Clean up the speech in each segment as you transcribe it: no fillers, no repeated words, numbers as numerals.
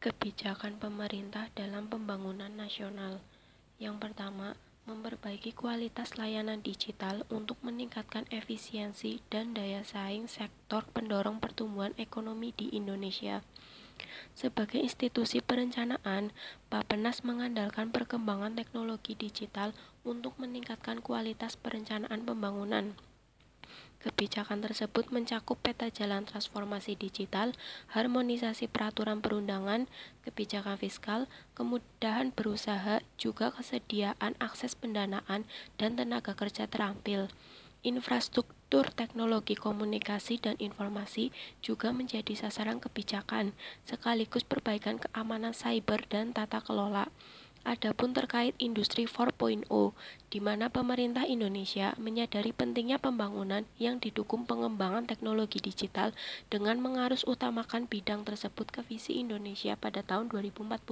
Kebijakan pemerintah dalam pembangunan nasional. Yang pertama, memperbaiki kualitas layanan digital untuk meningkatkan efisiensi dan daya saing sektor pendorong pertumbuhan ekonomi di Indonesia. Sebagai institusi perencanaan, Bappenas mengandalkan perkembangan teknologi digital untuk meningkatkan kualitas perencanaan pembangunan. Kebijakan tersebut mencakup peta jalan transformasi digital, harmonisasi peraturan perundangan, kebijakan fiskal, kemudahan berusaha, juga kesediaan akses pendanaan dan tenaga kerja terampil. Infrastruktur teknologi komunikasi dan informasi juga menjadi sasaran kebijakan, sekaligus perbaikan keamanan siber dan tata kelola. Adapun terkait industri 4.0, di mana pemerintah Indonesia menyadari pentingnya pembangunan yang didukung pengembangan teknologi digital dengan mengarus utamakan bidang tersebut ke visi Indonesia pada tahun 2045.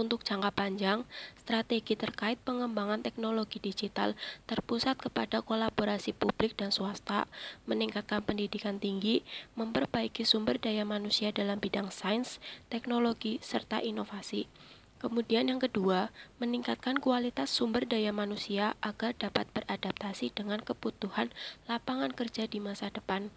Untuk jangka panjang, strategi terkait pengembangan teknologi digital terpusat kepada kolaborasi publik dan swasta, meningkatkan pendidikan tinggi, memperbaiki sumber daya manusia dalam bidang sains, teknologi, serta inovasi. Kemudian yang kedua, meningkatkan kualitas sumber daya manusia agar dapat beradaptasi dengan kebutuhan lapangan kerja di masa depan.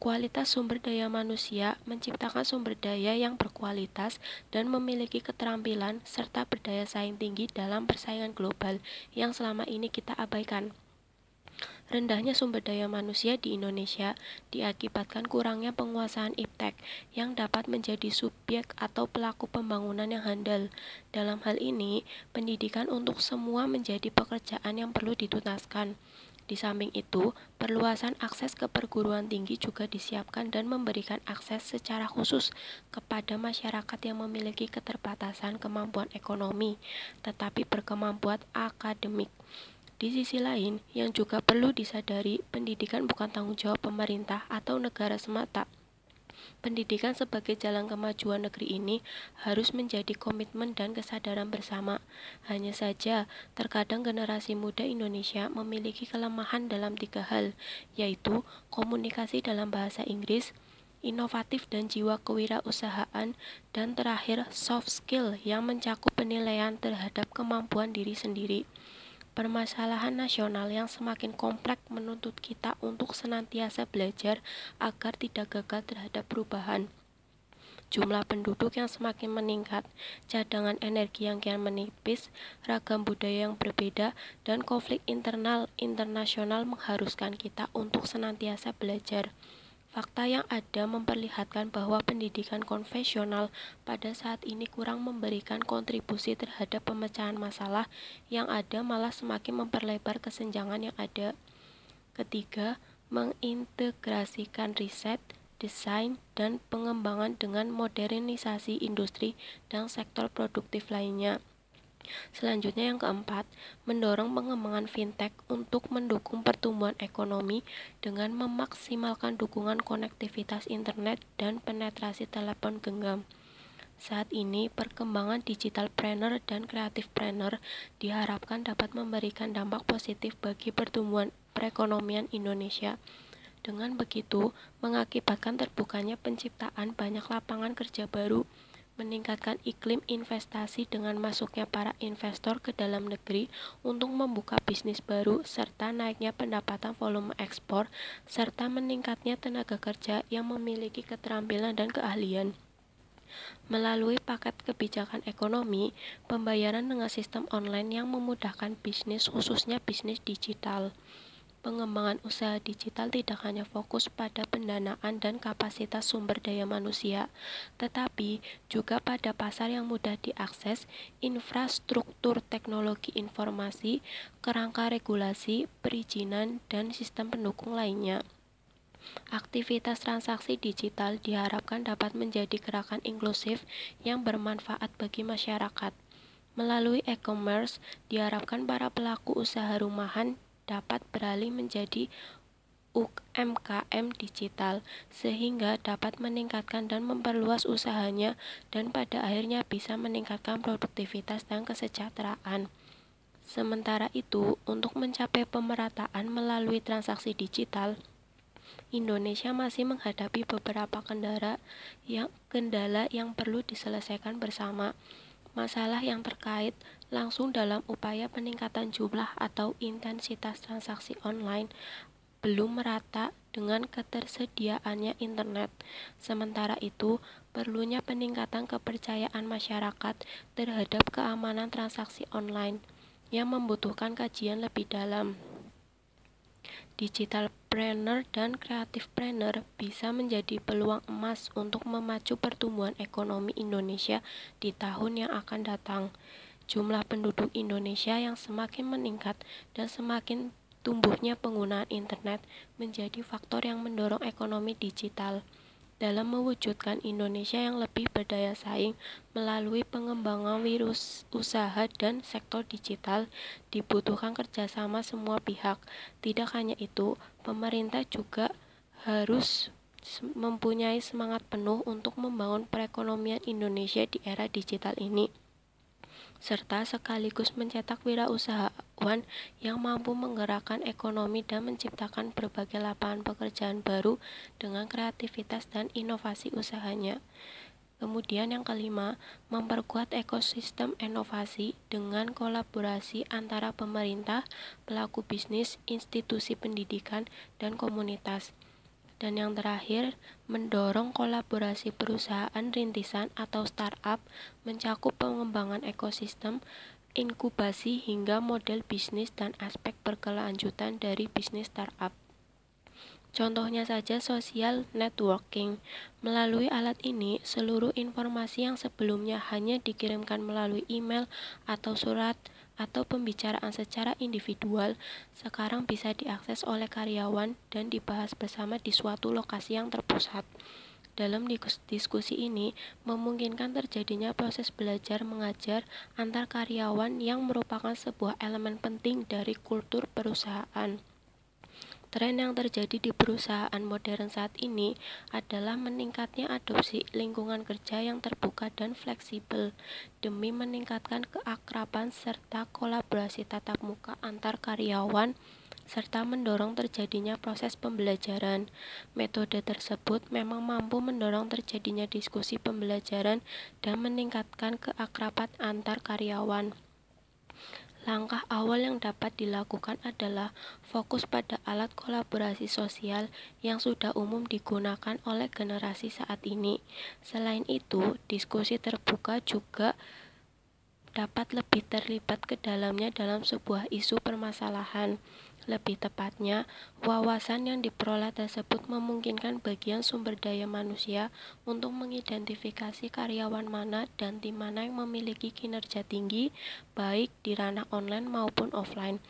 Kualitas sumber daya manusia menciptakan sumber daya yang berkualitas dan memiliki keterampilan serta berdaya saing tinggi dalam persaingan global yang selama ini kita abaikan. Rendahnya sumber daya manusia di Indonesia diakibatkan kurangnya penguasaan iptek yang dapat menjadi subyek atau pelaku pembangunan yang handal. Dalam hal ini, pendidikan untuk semua menjadi pekerjaan yang perlu dituntaskan. Di samping itu, perluasan akses ke perguruan tinggi juga disiapkan dan memberikan akses secara khusus kepada masyarakat yang memiliki keterbatasan kemampuan ekonomi, tetapi berkemampuan akademik. Di sisi lain, yang juga perlu disadari, pendidikan bukan tanggung jawab pemerintah atau negara semata. Pendidikan sebagai jalan kemajuan negeri ini harus menjadi komitmen dan kesadaran bersama. Hanya saja, terkadang generasi muda Indonesia memiliki kelemahan dalam 3 hal, yaitu komunikasi dalam bahasa Inggris, inovatif dan jiwa kewirausahaan, dan terakhir soft skill yang mencakup penilaian terhadap kemampuan diri sendiri. Permasalahan nasional yang semakin kompleks menuntut kita untuk senantiasa belajar agar tidak gagal terhadap perubahan. Jumlah penduduk yang semakin meningkat, cadangan energi yang kian menipis, ragam budaya yang berbeda, dan konflik internal internasional mengharuskan kita untuk senantiasa belajar. Fakta yang ada memperlihatkan bahwa pendidikan konvensional pada saat ini kurang memberikan kontribusi terhadap pemecahan masalah yang ada, malah semakin memperlebar kesenjangan yang ada. Ketiga, mengintegrasikan riset, desain, dan pengembangan dengan modernisasi industri dan sektor produktif lainnya. Selanjutnya yang keempat, mendorong pengembangan fintech untuk mendukung pertumbuhan ekonomi dengan memaksimalkan dukungan konektivitas internet dan penetrasi telepon genggam. Saat ini, perkembangan digitalpreneur dan kreatifpreneur diharapkan dapat memberikan dampak positif bagi pertumbuhan perekonomian Indonesia. Dengan begitu, mengakibatkan terbukanya penciptaan banyak lapangan kerja baru, meningkatkan iklim investasi dengan masuknya para investor ke dalam negeri untuk membuka bisnis baru, serta naiknya pendapatan volume ekspor, serta meningkatnya tenaga kerja yang memiliki keterampilan dan keahlian. Melalui paket kebijakan ekonomi, pembayaran dengan sistem online yang memudahkan bisnis, khususnya bisnis digital. Pengembangan usaha digital tidak hanya fokus pada pendanaan dan kapasitas sumber daya manusia, tetapi juga pada pasar yang mudah diakses, infrastruktur teknologi informasi, kerangka regulasi, perizinan, dan sistem pendukung lainnya. Aktivitas transaksi digital diharapkan dapat menjadi gerakan inklusif yang bermanfaat bagi masyarakat. Melalui e-commerce, diharapkan para pelaku usaha rumahan dapat beralih menjadi UMKM digital sehingga dapat meningkatkan dan memperluas usahanya dan pada akhirnya bisa meningkatkan produktivitas dan kesejahteraan. Sementara itu, untuk mencapai pemerataan melalui transaksi digital, Indonesia masih menghadapi beberapa kendala yang perlu diselesaikan bersama. Masalah yang terkait langsung dalam upaya peningkatan jumlah atau intensitas transaksi online belum merata dengan ketersediaannya internet. Sementara itu, perlunya peningkatan kepercayaan masyarakat terhadap keamanan transaksi online yang membutuhkan kajian lebih dalam. Digitalpreneur dan kreatifpreneur bisa menjadi peluang emas untuk memacu pertumbuhan ekonomi Indonesia di tahun yang akan datang. Jumlah penduduk Indonesia yang semakin meningkat dan semakin tumbuhnya penggunaan internet menjadi faktor yang mendorong ekonomi digital. Dalam mewujudkan Indonesia yang lebih berdaya saing melalui pengembangan wirus usaha dan sektor digital, dibutuhkan kerjasama semua pihak. Tidak hanya itu, pemerintah juga harus mempunyai semangat penuh untuk membangun perekonomian Indonesia di era digital ini, serta sekaligus mencetak wirausahawan yang mampu menggerakkan ekonomi dan menciptakan berbagai lapangan pekerjaan baru dengan kreativitas dan inovasi usahanya. Kemudian yang kelima, memperkuat ekosistem inovasi dengan kolaborasi antara pemerintah, pelaku bisnis, institusi pendidikan, dan komunitas. Dan yang terakhir, mendorong kolaborasi perusahaan rintisan atau startup mencakup pengembangan ekosistem, inkubasi hingga model bisnis dan aspek berkelanjutan dari bisnis startup. Contohnya saja social networking. Melalui alat ini, seluruh informasi yang sebelumnya hanya dikirimkan melalui email atau surat atau pembicaraan secara individual, sekarang bisa diakses oleh karyawan dan dibahas bersama di suatu lokasi yang terpusat. Dalam diskusi ini, memungkinkan terjadinya proses belajar mengajar antar karyawan yang merupakan sebuah elemen penting dari kultur perusahaan. Tren yang terjadi di perusahaan modern saat ini adalah meningkatnya adopsi lingkungan kerja yang terbuka dan fleksibel demi meningkatkan keakraban serta kolaborasi tatap muka antar karyawan, serta mendorong terjadinya proses pembelajaran. Metode tersebut memang mampu mendorong terjadinya diskusi pembelajaran dan meningkatkan keakraban antar karyawan. Langkah awal yang dapat dilakukan adalah fokus pada alat kolaborasi sosial yang sudah umum digunakan oleh generasi saat ini. Selain itu, diskusi terbuka juga dapat lebih terlibat ke dalamnya dalam sebuah isu permasalahan. Lebih tepatnya, wawasan yang diperoleh tersebut memungkinkan bagian sumber daya manusia untuk mengidentifikasi karyawan mana dan tim mana yang memiliki kinerja tinggi, baik di ranah online maupun offline.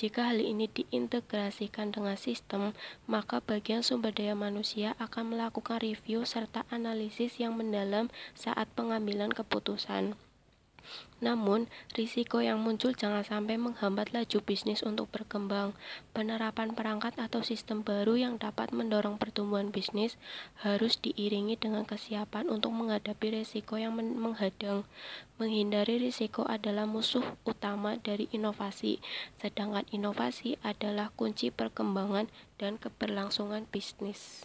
Jika hal ini diintegrasikan dengan sistem, maka bagian sumber daya manusia akan melakukan review serta analisis yang mendalam saat pengambilan keputusan. Namun, risiko yang muncul jangan sampai menghambat laju bisnis untuk berkembang. Penerapan perangkat atau sistem baru yang dapat mendorong pertumbuhan bisnis harus diiringi dengan kesiapan untuk menghadapi risiko yang menghadang. Menghindari risiko adalah musuh utama dari inovasi, sedangkan inovasi adalah kunci perkembangan dan keberlangsungan bisnis.